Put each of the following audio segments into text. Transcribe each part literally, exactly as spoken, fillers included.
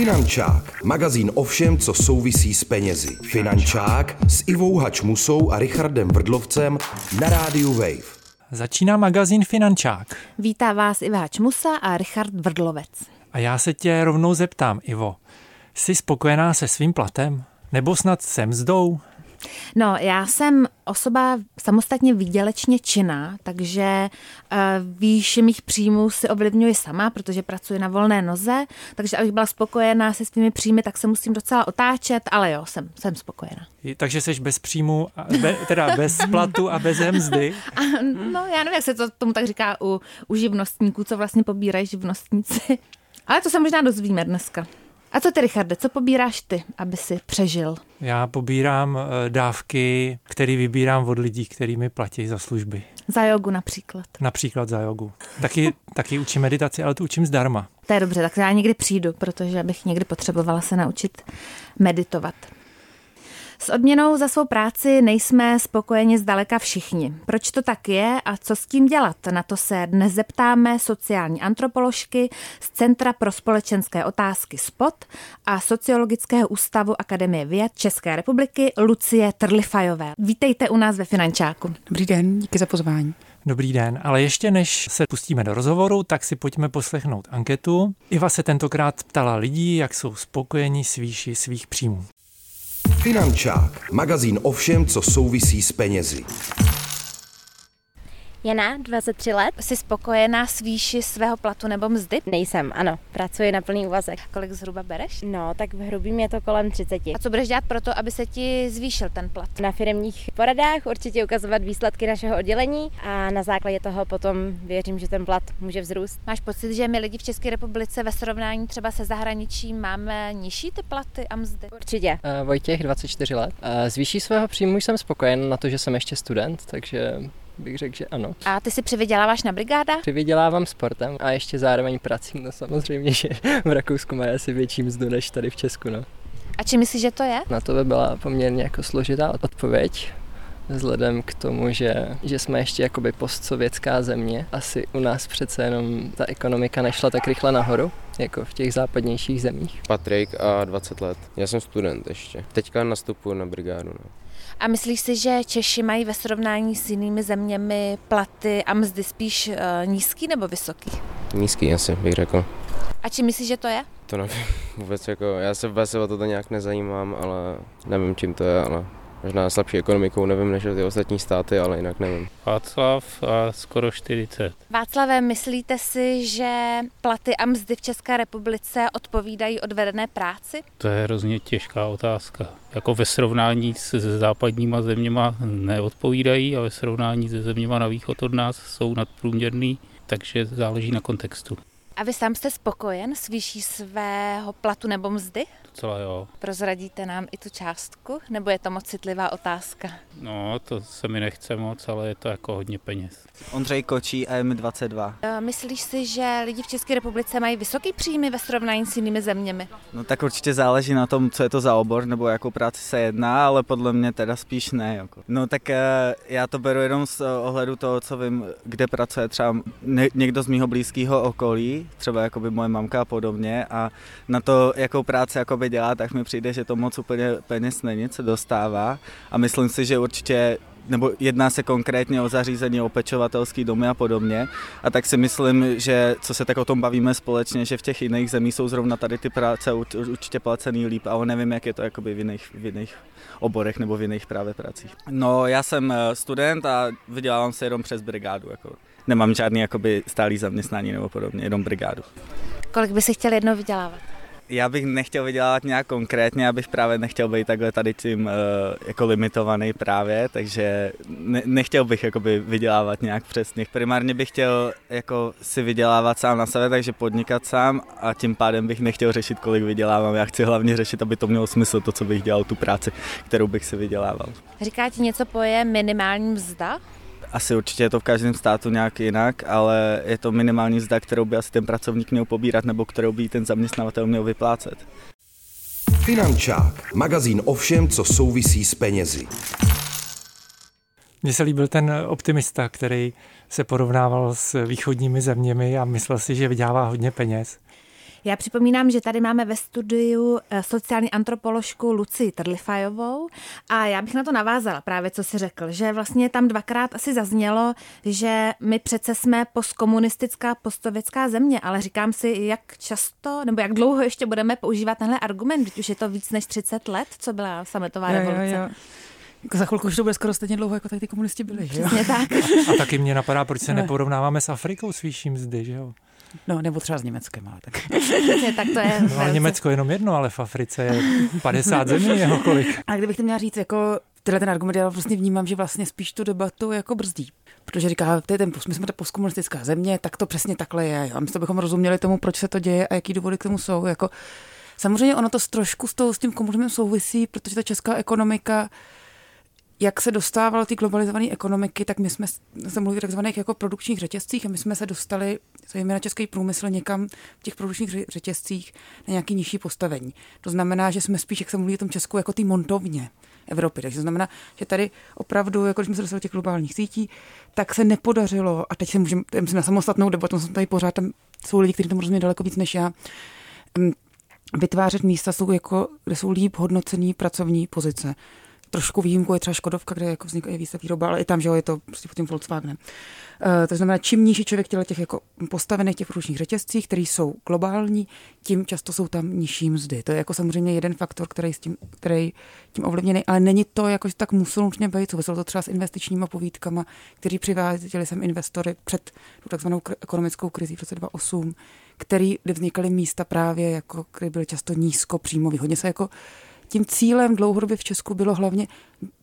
Finančák, magazín o všem, co souvisí s penězi. Finančák s Ivou Hačmusou a Richardem Vrdlovcem na rádiu Wave. Začíná magazín Finančák. Vítá vás Iva Hačmusa a Richard Vrdlovec. A já se tě rovnou zeptám, Ivo, jsi spokojená se svým platem? Nebo snad se mzdou? No, já jsem osoba samostatně výdělečně činná, takže výši mých příjmů si ovlivňuji sama, protože pracuji na volné noze, takže abych byla spokojená se svými příjmy, tak se musím docela otáčet, ale jo, jsem, jsem spokojená. Takže jsi bez příjmu, be, teda bez platu a bez mzdy? No, já nevím, jak se to tomu tak říká u, u živnostníků, co vlastně pobírají živnostníci, ale to se možná dozvíme dneska. A co ty, Richarde, co pobíráš ty, aby si přežil? Já pobírám dávky, které vybírám od lidí, kteří mi platí za služby. Za jogu například. Například za jogu. Taky, taky učím meditaci, ale to učím zdarma. To je dobře, tak já někdy přijdu, protože bych někdy potřebovala se naučit meditovat. S odměnou za svou práci nejsme spokojeni zdaleka všichni. Proč to tak je a co s tím dělat? Na to se dnes zeptáme sociální antropoložky z Centra pro společenské otázky S P O T a Sociologického ústavu Akademie věd České republiky Lucie Trlifajové. Vítejte u nás ve Finančáku. Dobrý den, díky za pozvání. Dobrý den, ale ještě než se pustíme do rozhovoru, tak si pojďme poslechnout anketu. Iva se tentokrát ptala lidí, jak jsou spokojeni s výší svých příjmů. Finančák, magazín o všem, co souvisí s penězi. Jana, dvacet tři let. Jsi spokojená s výši svého platu nebo mzdy? Nejsem, ano. Pracuji na plný úvazek. Kolik zhruba bereš? No, tak v hrubým je to kolem třicet. A co budeš dělat pro to, aby se ti zvýšil ten plat? Na firemních poradách určitě ukazovat výsledky našeho oddělení a na základě toho potom věřím, že ten plat může vzrůst. Máš pocit, že my lidi v České republice ve srovnání třeba se zahraničím máme nižší ty platy a mzdy? Určitě. Uh, Vojtěch, dvacet čtyři let. Uh, z výší svého příjmu jsem spokojen na to, že jsem ještě student, takže bych řekl, že ano. A ty si přivyděláváš na brigádách? Přivydělávám sportem a ještě zároveň prací, no samozřejmě, že v Rakousku mají asi větší mzdu než tady v Česku, no. A čím myslíš, že to je? Na to by byla poměrně jako složitá odpověď, vzhledem k tomu, že, že jsme ještě jakoby postsovětská země. Asi u nás přece jenom ta ekonomika nešla tak rychle nahoru, jako v těch západnějších zemích. Patrik a dvacet let. Já jsem student ještě. Teďka nastupuji na brigádu, no. A myslíš si, že Češi mají ve srovnání s jinými zeměmi platy a mzdy spíš uh, nízký nebo vysoký? Nízký asi bych řekl. A čím myslíš, že to je? To nevím vůbec, jako já se vůbec o to nějak nezajímám, ale nevím, čím to je, ale možná slabší ekonomikou, nevím, než ty ostatní státy, ale jinak nevím. Václav a skoro čtyřicet. Václave, myslíte si, že platy a mzdy v České republice odpovídají odvedené práci? To je hrozně těžká otázka. Jako ve srovnání se západníma zeměma neodpovídají a ve srovnání se zeměma na východ od nás jsou nadprůměrný, takže záleží na kontextu. A vy sám jste spokojen s výší svého platu nebo mzdy? Docela jo. Prozradíte nám i tu částku, nebo je to moc citlivá otázka? No, to se mi nechce moc, ale je to jako hodně peněz. Ondřej Kočí a je mi dvacet dva. Myslíš si, že lidi v České republice mají vysoký příjmy ve srovnání s jinými zeměmi? No tak určitě záleží na tom, co je to za obor, nebo jakou práci se jedná, ale podle mě teda spíš ne. Jako. No tak já to beru jenom z ohledu toho, co vím, kde pracuje třeba někdo z mýho blízkého okolí, třeba jakoby moje mamka a podobně, a na to, jakou práci jakoby dělá, tak mi přijde, že to moc úplně peněz není, co dostává, a myslím si, že určitě, nebo jedná se konkrétně o zařízení, o pečovatelský domy a podobně, a tak si myslím, že co se tak o tom bavíme společně, že v těch jiných zemích jsou zrovna tady ty práce určitě placený líp, ale nevím, jak je to jakoby v jiných, v jiných oborech nebo v jiných právě pracích. No, já jsem student a vydělávám se jenom přes brigádu, jako. Nemám žádný jakoby stálý zaměstnání nebo podobně, jenom brigádu. Kolik by si chtěl jednou vydělávat? Já bych nechtěl vydělávat nějak konkrétně, abych právě nechtěl být takhle tady tím jako limitovaný právě, takže ne, nechtěl bych jakoby vydělávat nějak přesně. Primárně bych chtěl jako si vydělávat sám na sebe, takže podnikat sám, a tím pádem bych nechtěl řešit, kolik vydělávám. Já chci hlavně řešit, aby to mělo smysl, to, co bych dělal, tu práci, kterou bych si vydělával. Říká ti něco pojem minimální mzda? Asi určitě je to v každém státu nějak jinak, ale je to minimální mzda, kterou by asi ten pracovník měl pobírat nebo kterou by ten zaměstnavatel měl vyplácet. Finančák, magazín o všem, co souvisí s penězi. Mně se líbil ten optimista, který se porovnával s východními zeměmi a myslel si, že vydělává hodně peněz. Já připomínám, že tady máme ve studiu sociální antropoložku Lucii Trlifajovou a já bych na to navázala právě, co jsi řekl, že vlastně tam dvakrát asi zaznělo, že my přece jsme postkomunistická, postsovětská země, ale říkám si, jak často, nebo jak dlouho ještě budeme používat tenhle argument, když už je to víc než třicet let, co byla sametová revoluce. Jo, jo, jo. Za chvilku už to bude skoro stejně dlouho, jako tady ty komunisti byli. Přesně tak. A, a taky mě napadá, proč se neporovnáváme s Afrikou s výšší mzdy, že jo? No, nebo třeba s Německem, ale tak. Přesně, tak to je. No, Německo jenom jedno, ale v Africe je padesát zemí jeho kolik. A kdybych to měla říct, jako tenhle ten argument, já vlastně vnímám, že vlastně spíš tu debatu jako brzdí. Protože říká, to je ten, my jsme ta postkomunistická země, tak to přesně takhle je. A my bychom rozuměli tomu, proč se to děje a jaký důvody k tomu jsou. Jako, samozřejmě ono to trošku s, tou, s tím komunismem souvisí, protože ta česká ekonomika, jak se dostávalo ty globalizované ekonomiky, tak my jsme se mluví o takzvaných jako produkčních řetězcích a my jsme se dostali, zejména český průmysl, někam v těch produkčních řetězcích na nějaké nižší postavení. To znamená, že jsme spíš, jak se mluví o tom Česku, jako ty montovně Evropy. Takže to znamená, že tady opravdu, jako když jsme se dostali těch globálních sítí, tak se nepodařilo, a teď se můžeme, myslím, na samostatnou debatu, jsem tady pořád, tam jsou lidi, kteří tomu rozumí daleko víc než já, vytvářet místa, jsou jako, kde jsou líp hodnocené pracovní pozice. Trošku výjimku je třeba Škodovka, kde jako vzniká i více výroba, ale i tam, že jo, je to prostě pod tím Volkswagenem. E, to znamená, čím nížší člověk těle těch jako postavených těch produkčních řetězcích, které jsou globální, tím často jsou tam nižší mzdy. To je jako samozřejmě jeden faktor, který s tím, který tím ovlivněný, ale není to jako, že tak muselo nutně být, souviselo to třeba s investičníma povídkama, kteří přiváděli sem investory před takzvanou ekonomickou krizí v roce dva tisíce osm, který, kde vznikaly místa právě, jako, které byly často nízkopříjmové. Hodně se jako tím cílem dlouhodobě v Česku bylo hlavně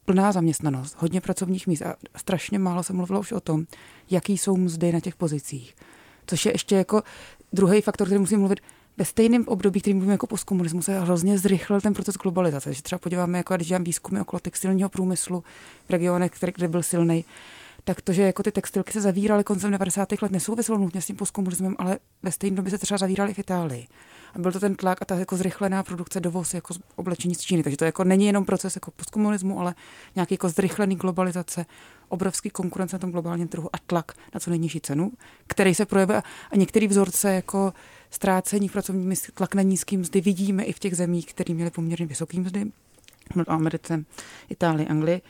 plná zaměstnanost, hodně pracovních míst a strašně málo se mluvilo už o tom, jaký jsou mzdy na těch pozicích. Což je ještě jako druhý faktor, který musím mluvit. Ve stejném období, který mluvíme jako postkomunismu, se hrozně zrychlil ten proces globalizace. Že třeba podíváme, jako když dělám výzkumy okolo textilního průmyslu v regionech, který, kde byl silnej, tak to, že jako ty textilky se zavíraly koncem devadesátých let, nesouviselo nutně s tím postkomunismem, ale ve stejné době se třeba zavíraly v Itálii. A byl to ten tlak a ta jako zrychlená produkce, dovoz jako oblečení z Číny. Takže to jako není jenom proces jako postkomunismu, ale nějaký jako zrychlený globalizace, obrovský konkurence na tom globálním trhu a tlak na co nejnižší cenu, který se projevuje a některé vzorce jako ztrácení v pracovním místě, tlak na nízké mzdy vidíme i v těch zemích, které měly poměrně vysoké mzdy, v Americe, Itálii, Anglii.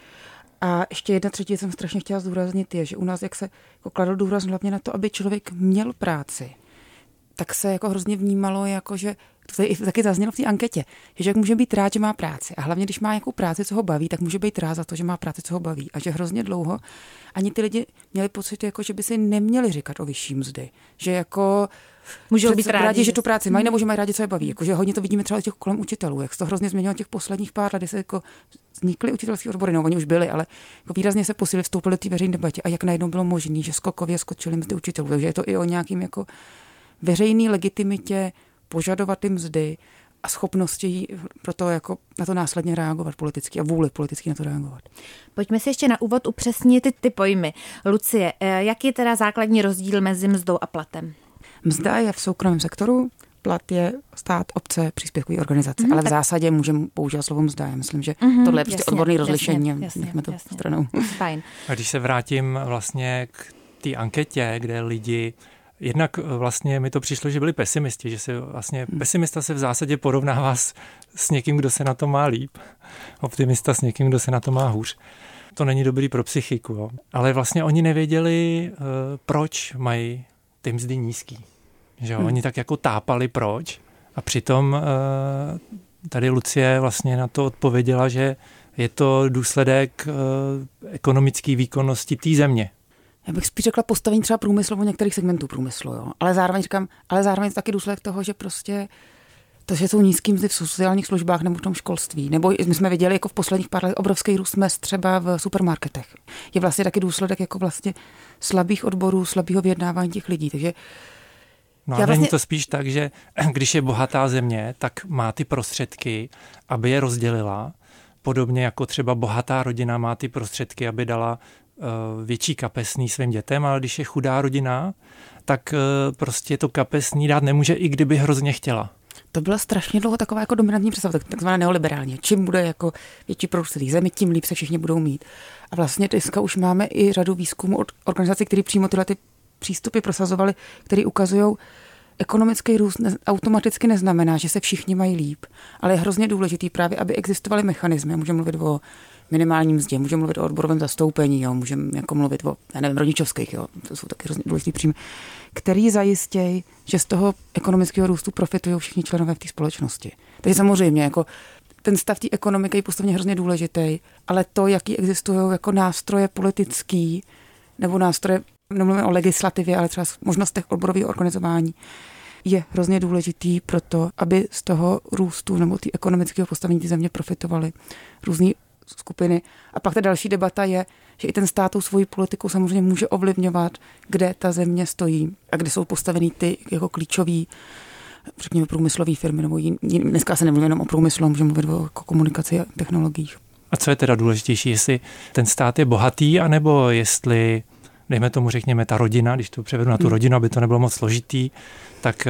A ještě jedna třetí, jsem strašně chtěla zdůraznit, je, že u nás, jak se jako kladl důraz hlavně na to, aby člověk měl práci, tak se jako hrozně vnímalo, jako že to i taky zaznělo v té anketě, že člověk může být rád, že má práci. A hlavně, když má nějakou práci, co ho baví, tak může být rád za to, že má práci, co ho baví. A že hrozně dlouho ani ty lidi měli pocit, jako, že by si neměli říkat o vyšší mzdy. Že jako můžou být rádi, rádi, že tu práci mají, nebo že mají rádi, co je baví. Jako, že hodně to vidíme třeba těch kolem učitelů, jak se to hrozně změnilo těch posledních pár let, kdy se jako vznikly učitelské odbory, no, oni už byli, ale jako výrazně se posílili, vstoupili do té veřejné debaty a jak najednou bylo možné, že skokově skočili mzdy učitelů. Takže je to i o nějakým jako veřejné legitimitě požadovat ty mzdy a schopnosti pro to, jako na to následně reagovat politicky a vůli politicky na to reagovat. Pojďme si ještě na úvod upřesnit ty, ty pojmy. Lucie, jaký je teda základní rozdíl mezi mzdou a platem? Mzda je v soukromém sektoru, plat je stát, obce, příspěvkové organizace, mm, ale v zásadě můžeme používat slovo mzda. Já myslím, že mm, tohle je prostě jasně, odborný rozlišení, nechme to jasně, stranou. Fajn. A když se vrátím vlastně k té anketě, kde lidi jednak vlastně mi to přišlo, že byli pesimisti, že se vlastně pesimista se v zásadě porovnává s, s někým, kdo se na to má líp, optimista s někým, kdo se na to má hůř. To není dobrý pro psychiku, jo. Ale vlastně oni nevěděli, uh, proč mají ty mzdy nízký. Že jo? Hmm. Oni tak jako tápali proč a přitom uh, tady Lucie vlastně na to odpověděla, že je to důsledek uh, ekonomické výkonnosti té země. Já bych spíš řekla postavení třeba průmyslu, některých segmentů průmyslu, jo. Ale zároveň říkám, ale zároveň je taky důsledek toho, že prostě to, že jsou nízký mzdy v sociálních službách nebo v tom školství. Nebo my jsme viděli jako v posledních pár let obrovský růst mezd třeba v supermarketech. Je vlastně taky důsledek jako vlastně slabých odborů, slabého vyjednávání těch lidí. Takže no a není vlastně to spíš tak, že když je bohatá země, tak má ty prostředky, aby je rozdělila. Podobně jako třeba bohatá rodina má ty prostředky, aby dala větší kapesný svým dětem, ale když je chudá rodina, tak prostě to kapesný dát nemůže, i kdyby hrozně chtěla. To byla strašně dlouho taková jako dominantní představa, takzvaná neoliberální. Čím bude jako větší produkce té zemi, tím líp se všichni budou mít. A vlastně dneska už máme i řadu výzkumů od organizací, které přímo tyhle ty přístupy prosazovaly, které ukazují, ekonomický růst automaticky neznamená, že se všichni mají líp, ale je hrozně důležitý právě, aby existovaly mechanismy. Můžeme mluvit o minimální mzdě, můžeme mluvit o odborovém zastoupení, jo, můžeme jako mluvit o, já nevím, rodičovských, jo, to jsou taky hrozně důležitý příjmy, který zajistějí, že z toho ekonomického růstu profitují všichni členové v té společnosti. Takže samozřejmě jako ten stav té ekonomiky je postavně hrozně důležitý, ale to, jaký existují jako nástroje politický nebo nástroje, nemluvíme o legislativě, ale třeba možnostech odborového organizování, je hrozně důležitý pro to, aby z toho růstu nebo té ekonomického postavení té země profitovaly různé skupiny. A pak ta další debata je, že i ten stát tou svojí politikou samozřejmě může ovlivňovat, kde ta země stojí a kde jsou postaveny ty jako klíčový, řekněme, průmyslové firmy. Nebo jin, jin, dneska se nemluvím jenom o průmyslu, můžeme mluvit o komunikaci a technologiích. A co je teda důležitější, jestli ten stát je bohatý, anebo jestli, dejme tomu, řekněme, ta rodina, když to převedu na tu rodinu, aby to nebylo moc složitý, tak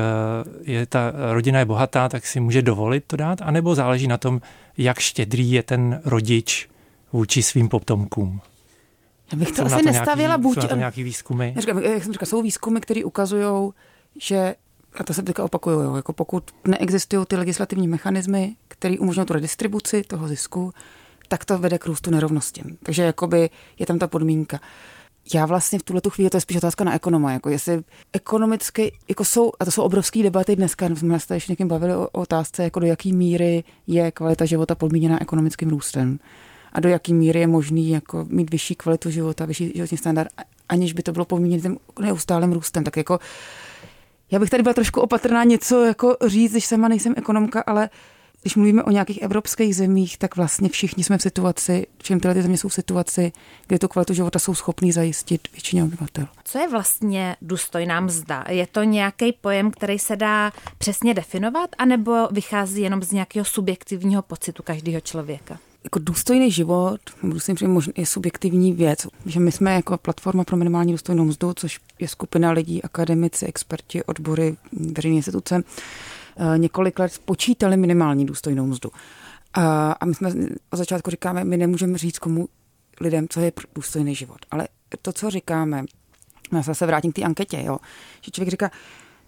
je ta rodina je bohatá, tak si může dovolit to dát, anebo záleží na tom, jak štědrý je ten rodič vůči svým potomkům. Já bych to asi nestavěla buď. Jsou na to nějaký výzkumy? Já říkám, jak jsem říkala, jsou výzkumy, které ukazují, že, a to se teďka opakuju, jako pokud neexistují ty legislativní mechanismy, které umožňují tu redistribuci toho zisku, tak to vede k růstu nerovnosti. Takže jakoby je tam ta podmínka. Já vlastně v tuhle tu chvíli, to je spíš otázka na ekonoma, jako jestli ekonomicky, jako jsou, a to jsou obrovské debaty dneska, jsme se ještě někým bavili o, o otázce, jako do jaký míry je kvalita života podmíněná ekonomickým růstem a do jaký míry je možný jako mít vyšší kvalitu života, vyšší životní standard, aniž by to bylo podmíněno tím neustálým růstem. Tak jako, já bych tady byla trošku opatrná něco jako říct, když sama nejsem ekonomka, ale když mluvíme o nějakých evropských zemích, tak vlastně všichni jsme v situaci, čím tyhle ty země jsou v situaci, kde tu kvalitu života jsou schopní zajistit většině obyvatel. Co je vlastně důstojná mzda? Je to nějaký pojem, který se dá přesně definovat, anebo vychází jenom z nějakého subjektivního pocitu každého člověka? Jako důstojný život, možná je subjektivní věc, že my jsme jako platforma pro minimální důstojnou mzdu, což je skupina lidí, akademici, experti, odbory, veřejné instituce, několik let spočítali minimální důstojnou mzdu. A, a my jsme od začátku říkáme, my nemůžeme říct komu lidem, co je důstojný život. Ale to, co říkáme, já se zase vrátím k té anketě, jo, že člověk říká,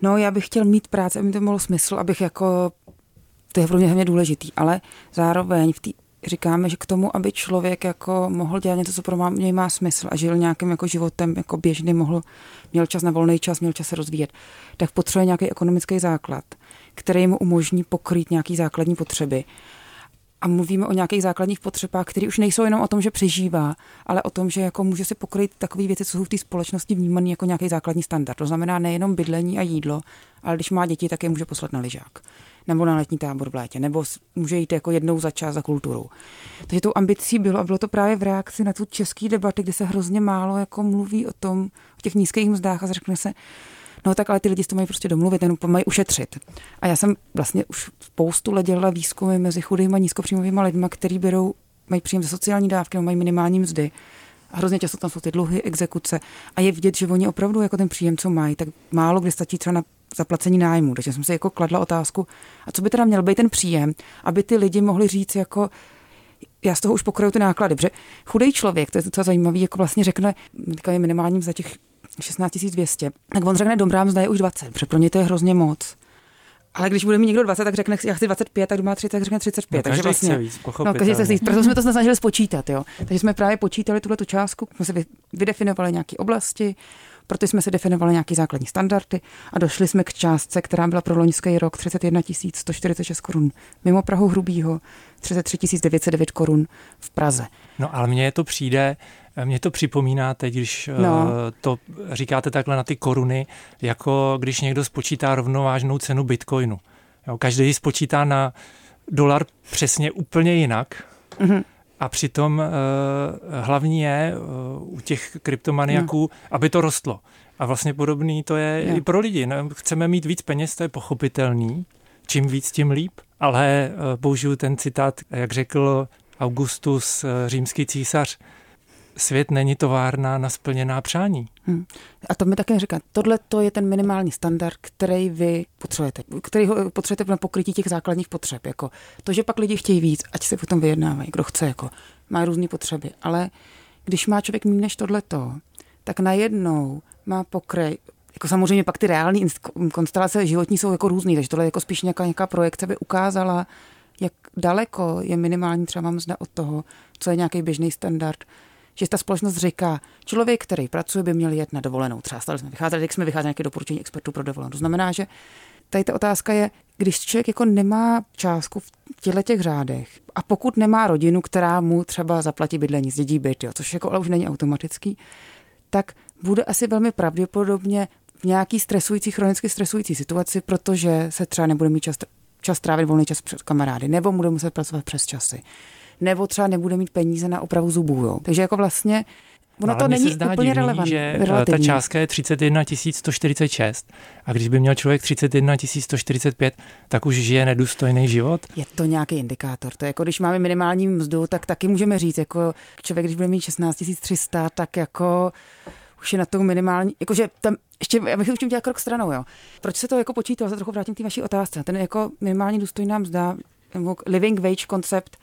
no já bych chtěl mít práci, aby mi to mělo smysl, abych jako, to je pro mě hlavně důležitý, ale zároveň v té říkáme, že k tomu, aby člověk jako mohl dělat něco, co pro něj má smysl a žil nějakým jako životem jako běžný, mohl, měl čas na volný čas, měl čas se rozvíjet, tak potřebuje nějaký ekonomický základ, který mu umožní pokrýt nějaké základní potřeby. A mluvíme o nějakých základních potřebách, které už nejsou jenom o tom, že přežívá, ale o tom, že jako může si pokrýt takové věci, co jsou v té společnosti vnímané jako nějaký základní standard. To znamená nejenom bydlení a jídlo, ale když má děti, tak je může poslat na lyžák, nebo na letní tábor v létě, nebo může jít jako jednou za čas za kulturou. Takže tou ambicí bylo, a bylo to právě v reakci na tu český debaty, kde se hrozně málo jako mluví o tom, o těch nízkých mzdách a řekne se, no tak ale ty lidi s to mají prostě domluvit, jenom mají ušetřit. A já jsem vlastně už spoustu let dělala výzkumy mezi chudými a nízkopříjmovými lidmi, kteří berou, mají příjem ze sociální dávky, mají minimální mzdy. A hrozně často tam jsou ty dluhy, exekuce. A je vidět, že oni opravdu jako ten příjem, co mají, tak málo kdy stačí třeba na zaplacení nájmu. Takže jsem si jako kladla otázku, a co by teda měl být ten příjem, aby ty lidi mohli říct jako já z toho už pokryju ty náklady, protože chudej člověk, to je docela zajímavý, jako vlastně řekne, teďka je minimální za těch šestnáct tisíc dvě stě, tak on řekne, dobrá mzda je už dvacet, protože pro mě to je hrozně moc. Ale když bude mít někdo dvacet, tak řekne, já chci dvacet pět, tak doma třicet, tak řekne třicet pět. No, takže vlastně, víc, no, každý chce víc, proto jsme to snažili spočítat. Jo. Takže jsme právě počítali tuhletu částku, jsme se vydefinovali nějaké oblasti, proto jsme se definovali nějaké základní standardy a došli jsme k částce, která byla pro loňský rok třicet jedna tisíc sto čtyřicet šest korun mimo Prahu hrubýho, třicet tři tisíc devět set devět korun v Praze. No ale mně to přijde, mně to připomíná teď, když no. to říkáte takhle na ty koruny, jako když někdo spočítá rovnovážnou cenu bitcoinu. Jo, každý ji spočítá na dolar přesně úplně jinak, mm-hmm. A přitom eh, hlavní je eh, u těch kryptomaniaků, no. aby to rostlo. A vlastně podobný to je no. i pro lidi. No, chceme mít víc peněz, to je pochopitelný. Čím víc, tím líp. Ale eh, použiju ten citát, jak řekl Augustus, eh, římský císař, svět není továrna na splněná přání. Hmm. A to mi taky říká, tohle to je ten minimální standard, který vy potřebujete, který ho potřebujete na pokrytí těch základních potřeb. Jako to, že pak lidi chtějí víc, ať se potom vyjednávají, kdo chce, jako, má různé potřeby. Ale když má člověk méně než tohleto, tak najednou má pokryt Jako samozřejmě pak ty reální konstelace životní jsou jako různý, takže tohle je jako spíš nějaká, nějaká projekce by ukázala, jak daleko je minimální třeba mzda od toho, co je nějaký běžný standard. Že ta společnost říká, člověk, který pracuje, by měl jet na dovolenou. Třeba stále jsme vycházeli, jak jsme vycházeli nějaké doporučení expertů pro dovolenou. To znamená, že tady ta otázka je, když člověk jako nemá částku v těchto těch řádech a pokud nemá rodinu, která mu třeba zaplatí bydlení, zdědí byt, jo, což jako ale už není automatický, tak bude asi velmi pravděpodobně v nějaký stresující, chronicky stresující situaci, protože se třeba nebude mít čas, čas trávit volný čas před kamarády, nebo bude muset pracovat přes časy, nebo třeba nebude mít peníze na opravu zubů. Jo. Takže jako vlastně ono no, to není úplně relevantní. Ta částka je třicet jedna tisíc sto čtyřicet šest a když by měl člověk třicet jedna tisíc sto čtyřicet pět, tak už žije nedůstojný život. Je to nějaký indikátor. To je jako když máme minimální mzdu, tak taky můžeme říct, jako člověk, když bude mít šestnáct tisíc tři sta, tak jako už je na tou minimální, jakože tam ještě, já bych už tím dělal krok stranou, jo. Proč se to jako počítalo? Se trochu vrátím k té vaší otázce. Ten jako minimální důstojná mzda, living wage koncept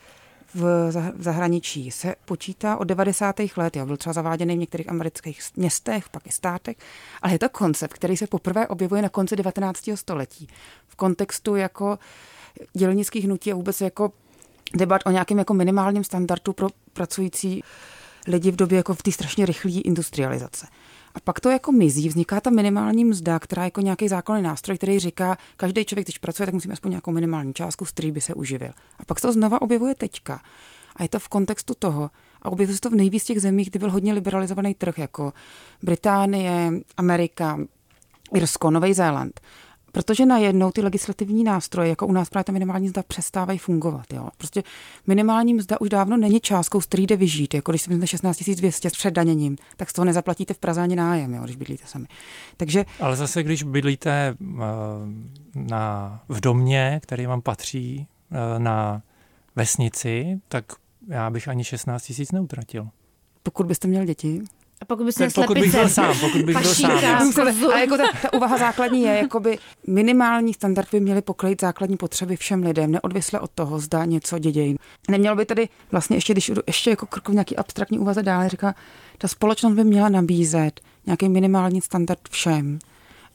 v zahraničí se počítá od devadesátých let. Jo. Byl třeba zaváděný v některých amerických městech, pak i státech, ale je to koncept, který se poprvé objevuje na konci devatenáctého století. V kontextu jako dělnických hnutí a vůbec jako debat o nějakém jako minimálním standardu pro pracující lidi v době jako v té strašně rychlé industrializace. A pak to jako mizí, vzniká ta minimální mzda, která je jako nějaký zákonný nástroj, který říká, každý člověk, když pracuje, tak musí aspoň nějakou minimální částku, z který by se uživil. A pak se to znova objevuje teďka. A je to v kontextu toho, a objevuje se to v nejvíc těch zemích, kdy byl hodně liberalizovaný trh, jako Británie, Amerika, Irsko, Nový Zéland. Protože najednou ty legislativní nástroje, jako u nás právě ta minimální mzda, přestávají fungovat. Jo. Prostě minimální mzda už dávno není částkou, z které jde vyžít. Jako když si myslíte šestnáct tisíc dvě stě s předdaněním, tak z toho nezaplatíte v Praze ani nájem, jo, když bydlíte sami. Takže... Ale zase, když bydlíte na, v domě, který vám patří na vesnici, tak já bych ani šestnáct tisíc neutratil. Pokud byste měl děti... A pokud bys měl slepice. Pokud bych byl sám, pokud bych byl sám. A jako ta, ta úvaha základní je, jakoby minimální standard by měly pokrýt základní potřeby všem lidem, neodvisle od toho, zda něco dědějí. Nemělo by tady vlastně ještě, když ještě jako krku nějaký abstraktní úvaze dále, říká, ta společnost by měla nabízet nějaký minimální standard všem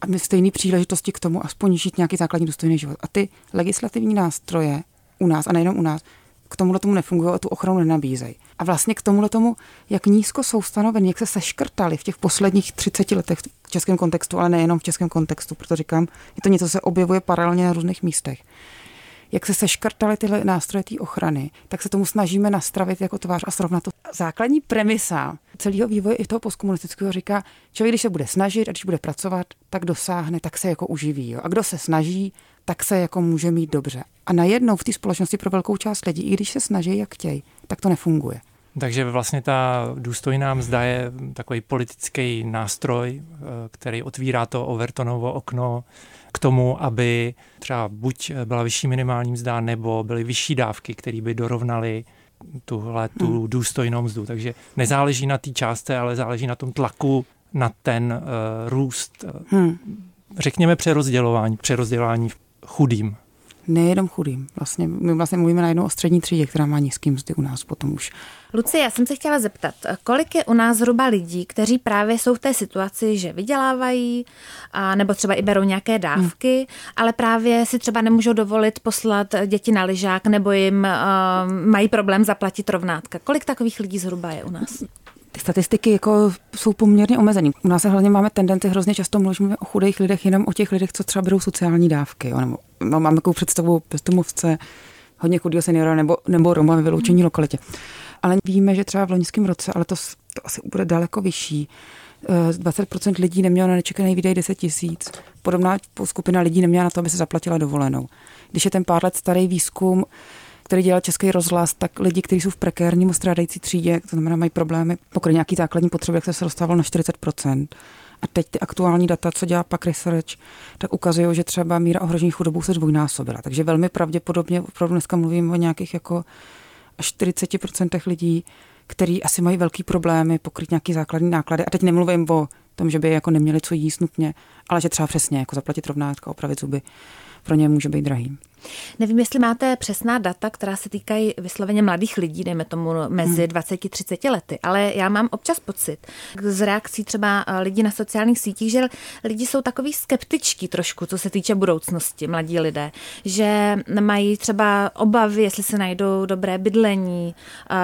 a mít stejné příležitosti k tomu aspoň žít nějaký základní důstojný život. A ty legislativní nástroje u nás, a nejenom u nás, k tomuhle tomu nefungují a tu ochranu nenabízejí. A vlastně k tomuhle tomu, jak nízko jsou stanoveni, jak se seškrtali v těch posledních třiceti letech v českém kontextu, ale nejenom v českém kontextu, proto říkám, je to něco, co se objevuje paralelně na různých místech. Jak se seškrtaly tyhle nástroje té ochrany, tak se tomu snažíme nastravit jako tvář a srovnat to. Základní premisa celého vývoje i toho postkomunistického říká, člověk, když se bude snažit a když bude pracovat, tak dosáhne, tak se jako uživí. Jo. A kdo se snaží, tak se jako může mít dobře. A najednou v té společnosti pro velkou část lidí, i když se snaží, jak chtějí, tak to nefunguje. Takže vlastně ta důstojná mzda je takový politický nástroj, který otvírá to Overtonovo okno k tomu, aby třeba buď byla vyšší minimální mzda, nebo byly vyšší dávky, které by dorovnaly tuhle tu důstojnou mzdu. Takže nezáleží na té částce, ale záleží na tom tlaku, na ten uh, růst, hmm. řekněme přerozdělování, přerozdělování chudým. Nejenom chudým. Vlastně, my vlastně mluvíme najednou o střední třídě, která má nízký mzdy u nás potom už. Lucie, já jsem se chtěla zeptat, kolik je u nás zhruba lidí, kteří právě jsou v té situaci, že vydělávají, a nebo třeba i berou nějaké dávky, hmm. ale právě si třeba nemůžou dovolit poslat děti na lyžák, nebo jim uh, mají problém zaplatit rovnátka. Kolik takových lidí zhruba je u nás? Ty statistiky jako jsou poměrně omezené. U nás hlavně máme tendenci, hrozně často mluvíme o chudých lidech, jenom o těch lidech, co třeba berou sociální dávky. Jo? Nebo máme takovou představu bezdomovce, hodně chudého seniora nebo, nebo Roma ve vyloučení lokalitě. Ale víme, že třeba v loňském roce, ale to, to asi bude daleko vyšší, dvacet procent lidí nemělo na nečekaný výdej deset tisíc. Podobná skupina lidí neměla na to, aby se zaplatila dovolenou. Když je ten pár let starý výzkum, který dělal Český rozhlas, tak lidi, kteří jsou v prekérním a strádající třídě, to znamená mají problémy, pokryt nějaký základní potřeby, jak se dostávalo na čtyřicet procent. A teď ty aktuální data, co dělá Pew Research, tak ukazují, že třeba míra ohrožení chudobou se dvojnásobila. Takže velmi pravděpodobně, opravdu dneska mluvíme o nějakých jako čtyřicet procent lidí, kteří asi mají velký problémy pokryt nějaký základní náklady. A teď nemluvím o tom, že by jako neměli co jíst nutně, ale že třeba přesně jako zaplatit rovnátka, opravit zuby, pro ně může být drahý. Nevím, jestli máte přesná data, která se týkají vysloveně mladých lidí, dejme tomu mezi dvacet až třicet lety, ale já mám občas pocit z reakcí třeba lidí na sociálních sítích, že lidi jsou takový skeptičtí trošku, co se týče budoucnosti, mladí lidé, že mají třeba obavy, jestli se najdou dobré bydlení,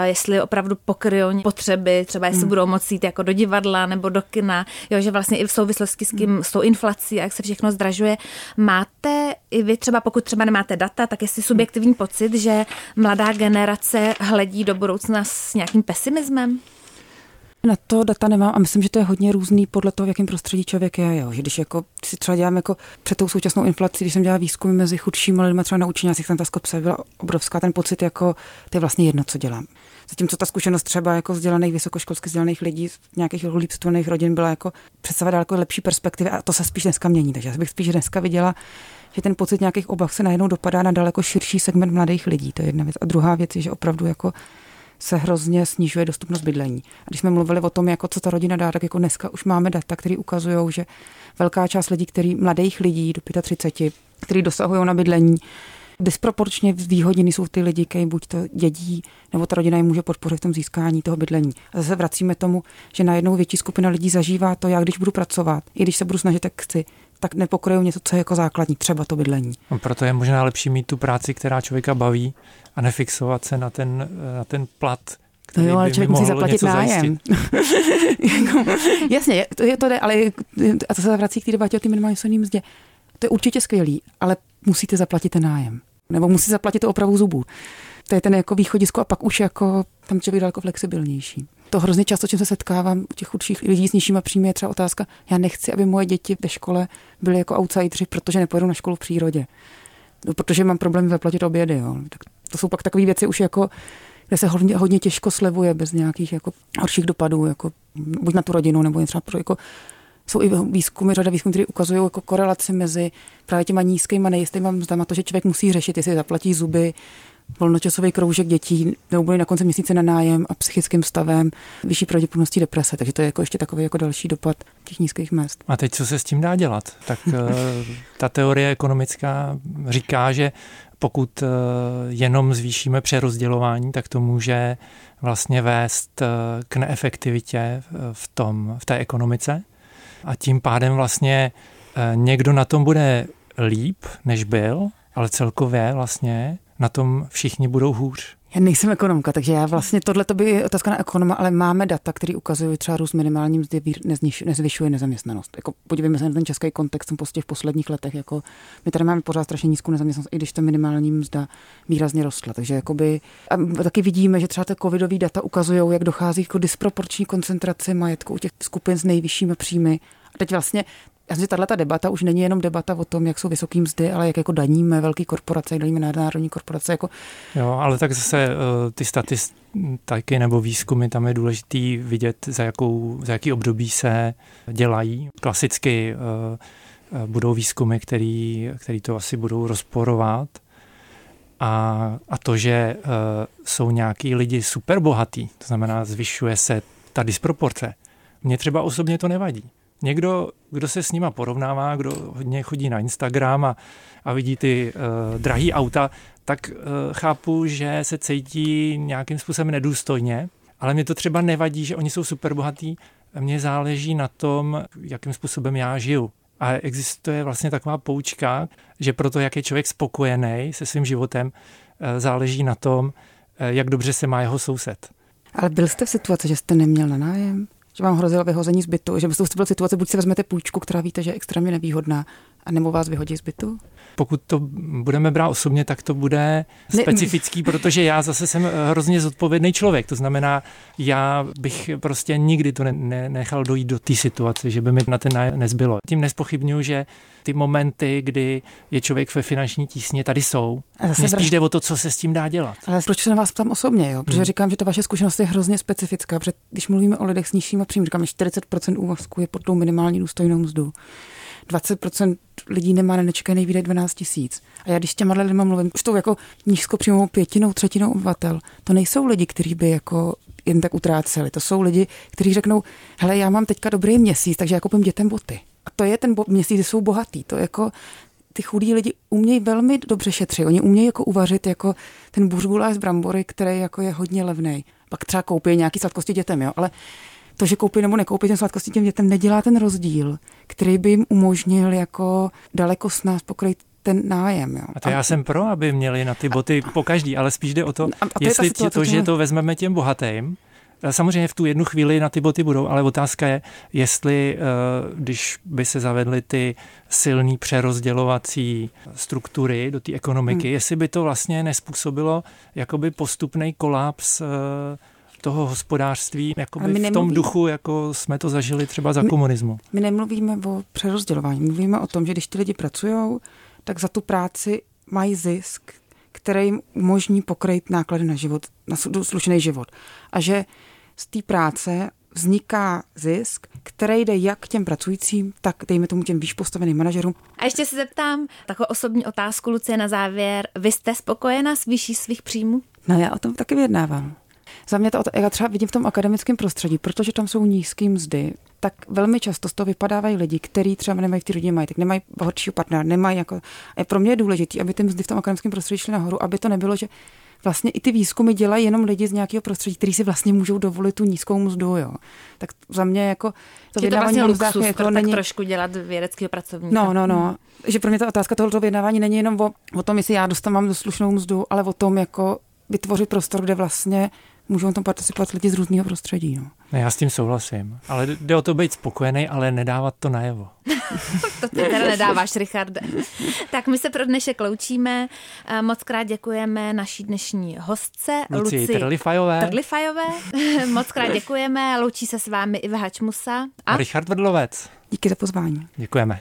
jestli opravdu pokryjou potřeby, třeba jestli budou moci jít jako do divadla nebo do kina, jo, že vlastně i v souvislosti s tím, s tou inflací a jak se všechno zdražuje. Máte i vy třeba, pokud třeba nemáte data, tak jestli subjektivní pocit, že mladá generace hledí do budoucna s nějakým pesimismem? Na to data nemám a myslím, že to je hodně různý podle toho, v jakém prostředí člověk je. Jo. Že když jako si třeba dělám jako před tou současnou inflací, když jsem dělala výzkumy mezi chudšími lidmi třeba na učňácích, tam ta skopce byla obrovská, ten pocit, jako to je vlastně jedno, co dělám. Zatímco ta zkušenost třeba jako vzdělaných, vysokoškolsky vzdělaných lidí, nějakých líp situovaných rodin byla jako představa daleko lepší perspektivy a to se spíš dneska mění. Takže já bych spíš dneska viděla, že ten pocit nějakých obav se najednou dopadá na daleko širší segment mladých lidí. To je jedna věc. A druhá věc je, že opravdu jako se hrozně snižuje dostupnost bydlení. A když jsme mluvili o tom, jako co ta rodina dá, tak jako dneska už máme data, které ukazují, že velká část lidí, který, mladých lidí do třiceti pěti, kteří dosahují na bydlení, disproporčně zvýhodněny jsou ty lidi, kteří buď to dědí, nebo ta rodina jim může podpořit v tom získání toho bydlení. A zase vracíme tomu, že najednou větší skupina lidí zažívá to, já když budu pracovat, i když se budu snažit, tak chci, tak nepokryjou něco, co je jako základní, třeba to bydlení. No, proto je možná lepší mít tu práci, která člověka baví, a nefixovat se na ten, na ten plat, který no jo, ale by člověk musí zaplatit nájem. Jasně, to je to, ale a to se vrací k té debatě o té minimální solní mzdě. To je určitě skvělý, ale musíte zaplatit ten nájem. Nebo musí zaplatit to opravu zubů. To je ten jako východisko a pak už jako tam člověk daleko flexibilnější. To hrozně často, čím se setkávám u těch chudších lidí s nižšíma příjmy, je třeba otázka, já nechci, aby moje děti ve škole byly jako outsideri, protože nepojedou na školu v přírodě. No, protože mám problém zaplatit obědy. Jo. Tak to jsou pak takové věci už jako, kde se hodně, hodně těžko slevuje bez nějakých jako horších dopadů, jako buď na tu rodinu, nebo jen třeba pro jako jsou i výzkumy, řada výzkumů, které ukazují jako korelaci mezi právě těma nízkýma nejistýma mzdama, to, že člověk musí řešit, jestli zaplatí zuby, volnočasový kroužek dětí, nebo bude na konci měsíce na nájem a psychickým stavem, vyšší pravděpodobností deprese. Takže to je jako ještě takový jako další dopad těch nízkých mezd. A teď co se s tím dá dělat? Tak ta teorie ekonomická říká, že pokud jenom zvýšíme přerozdělování, tak to může vlastně vést k neefektivitě v tom, v té ekonomice. A tím pádem vlastně někdo na tom bude líp, než byl, ale celkově vlastně na tom všichni budou hůř. Já nejsem ekonomka, takže já vlastně tohle to by otázka na ekonoma, ale máme data, které ukazují třeba růst minimální mzdy nezvyšuje nezaměstnanost. Jako podívejme se na ten český kontext, prostě v posledních letech jako my tady máme pořád strašně nízkou nezaměstnanost, i když ta minimální mzda výrazně rostla. Takže jakoby a taky vidíme, že třeba ty covidové data ukazují, jak dochází k disproporční koncentraci majetku u těch skupin s nejvyššími příjmy. A teď vlastně já si tato debata už není jenom debata o tom, jak jsou vysoký mzdy, ale jak jako daníme velké korporace, jak daníme nadnárodní korporace. Jako... Jo, ale tak zase ty statistiky nebo výzkumy, tam je důležitý vidět, za, jakou, za jaký období se dělají. Klasicky uh, budou výzkumy, který, který to asi budou rozporovat. A, a to, že uh, jsou nějaký lidi superbohatí, to znamená, zvyšuje se ta disproporce. Mně třeba osobně to nevadí. Někdo, kdo se s nima porovnává, kdo hodně chodí na Instagram a, a vidí ty uh, drahý auta, tak uh, chápu, že se cítí nějakým způsobem nedůstojně, ale mě to třeba nevadí, že oni jsou superbohatí. Mně záleží na tom, jakým způsobem já žiju. A existuje vlastně taková poučka, že proto, jak je člověk spokojený se svým životem, uh, záleží na tom, uh, jak dobře se má jeho soused. Ale byl jste v situaci, že jste neměl na nájem? Že vám hrozilo vyhození z bytu, že byste byla situace, buď si vezmete půjčku, která víte, že je extrémně nevýhodná, a nebo vás vyhodí z bytu? Pokud to budeme brát osobně, tak to bude specifický, ne. Protože já zase jsem hrozně zodpovědný člověk. To znamená, já bych prostě nikdy to ne- ne- nechal dojít do té situace, že by mi na ten nájem nezbylo. Tím nespochybnuju, že ty momenty, kdy je člověk ve finanční tísně, tady jsou. Mně spíš jde o to, co se s tím dá dělat. Ale proč se na vás ptám osobně? Jo? Protože hmm. říkám, že ta vaše zkušenost je hrozně specifická. Protože když mluvíme o lidech s nižšíma příjmy, říkám, že čtyřicet procent úvazku je pod tou minimální důstojnou mzdu. dvacet procent lidí nemá nenečekaný výdaj dvanáct tisíc. A já když s těma lidma mluvím, už tou jako nízkopříjmovou pětinou, třetinou obyvatel, to nejsou lidi, kteří by jako jen tak utráceli. To jsou lidi, kteří řeknou, hele, já mám teďka dobrý měsíc, takže já koupím dětem boty. A to je ten bo- měsíc, kdy jsou bohatý. To jako ty chudí lidi umějí velmi dobře šetřit. Oni umějí jako uvařit jako ten buřguláš z brambory, který jako je hodně levnej. Pak třeba koupí nějaký sladkosti dětem, jo, ale to, že koupí nebo nekoupí ten sladkosti těm dětem, nedělá ten rozdíl, který by jim umožnil jako daleko s nás pokrýt ten nájem. Jo. A to a já jsem pro, aby měli na ty boty a, po každý, ale spíš jde o to, a, a to jestli je situace, to, že to vezmeme těm bohatým. Samozřejmě v tu jednu chvíli na ty boty budou, ale otázka je, jestli, když by se zavedly ty silný přerozdělovací struktury do té ekonomiky, hmm. jestli by to vlastně nespůsobilo jakoby postupný kolaps toho hospodářství jakoby v tom nemluvíme. duchu, jako jsme to zažili třeba za my, komunismu. My nemluvíme o přerozdělování, mluvíme o tom, že když ty lidi pracují, tak za tu práci mají zisk, který jim umožní pokrýt náklady na život, na slušný život. A že z té práce vzniká zisk, který jde jak těm pracujícím, tak dejme tomu těm výš postaveným manažerům. A ještě se zeptám takovou osobní otázku, Lucie, na závěr. Vy jste spokojená s výší svých příjmů? No, já o tom taky vyjednávám. Za mě to, já třeba vidím v tom akademickém prostředí, protože tam jsou nízký mzdy, tak velmi často z toho vypadávají lidi, kteří třeba nemají v té rodině majetek, nemají horšího partnera, nemají jako... A pro mě je důležité, aby ty mzdy v tom akademickém prostředí šly nahoru, aby to nebylo, že vlastně i ty výzkumy dělají jenom lidi z nějakého prostředí, kteří si vlastně můžou dovolit tu nízkou mzdu, jo. Tak za mě jako... To je to vlastně luxus, jako tak není... trošku dělat vědeckého pracovníka. No, no, no. Že pro mě ta otázka tohoto vyjednávání není jenom o, o tom, jestli já dostávám slušnou mzdu, ale o tom, jako vytvořit prostor, kde vlastně můžou tam participovat lidi z různého prostředí. No. Ne, já s tím souhlasím. Ale jde o to být spokojený, ale nedávat to najevo. To ty teda nedáváš, Richarde. Tak my se pro dnešek loučíme. Moc krát děkujeme naší dnešní hostce, Lucii Trlifajové. Trlifajové. Moc krát děkujeme. Loučí se s vámi Iva Hačmusa a Richard Vrdlovec. Díky za pozvání. Děkujeme.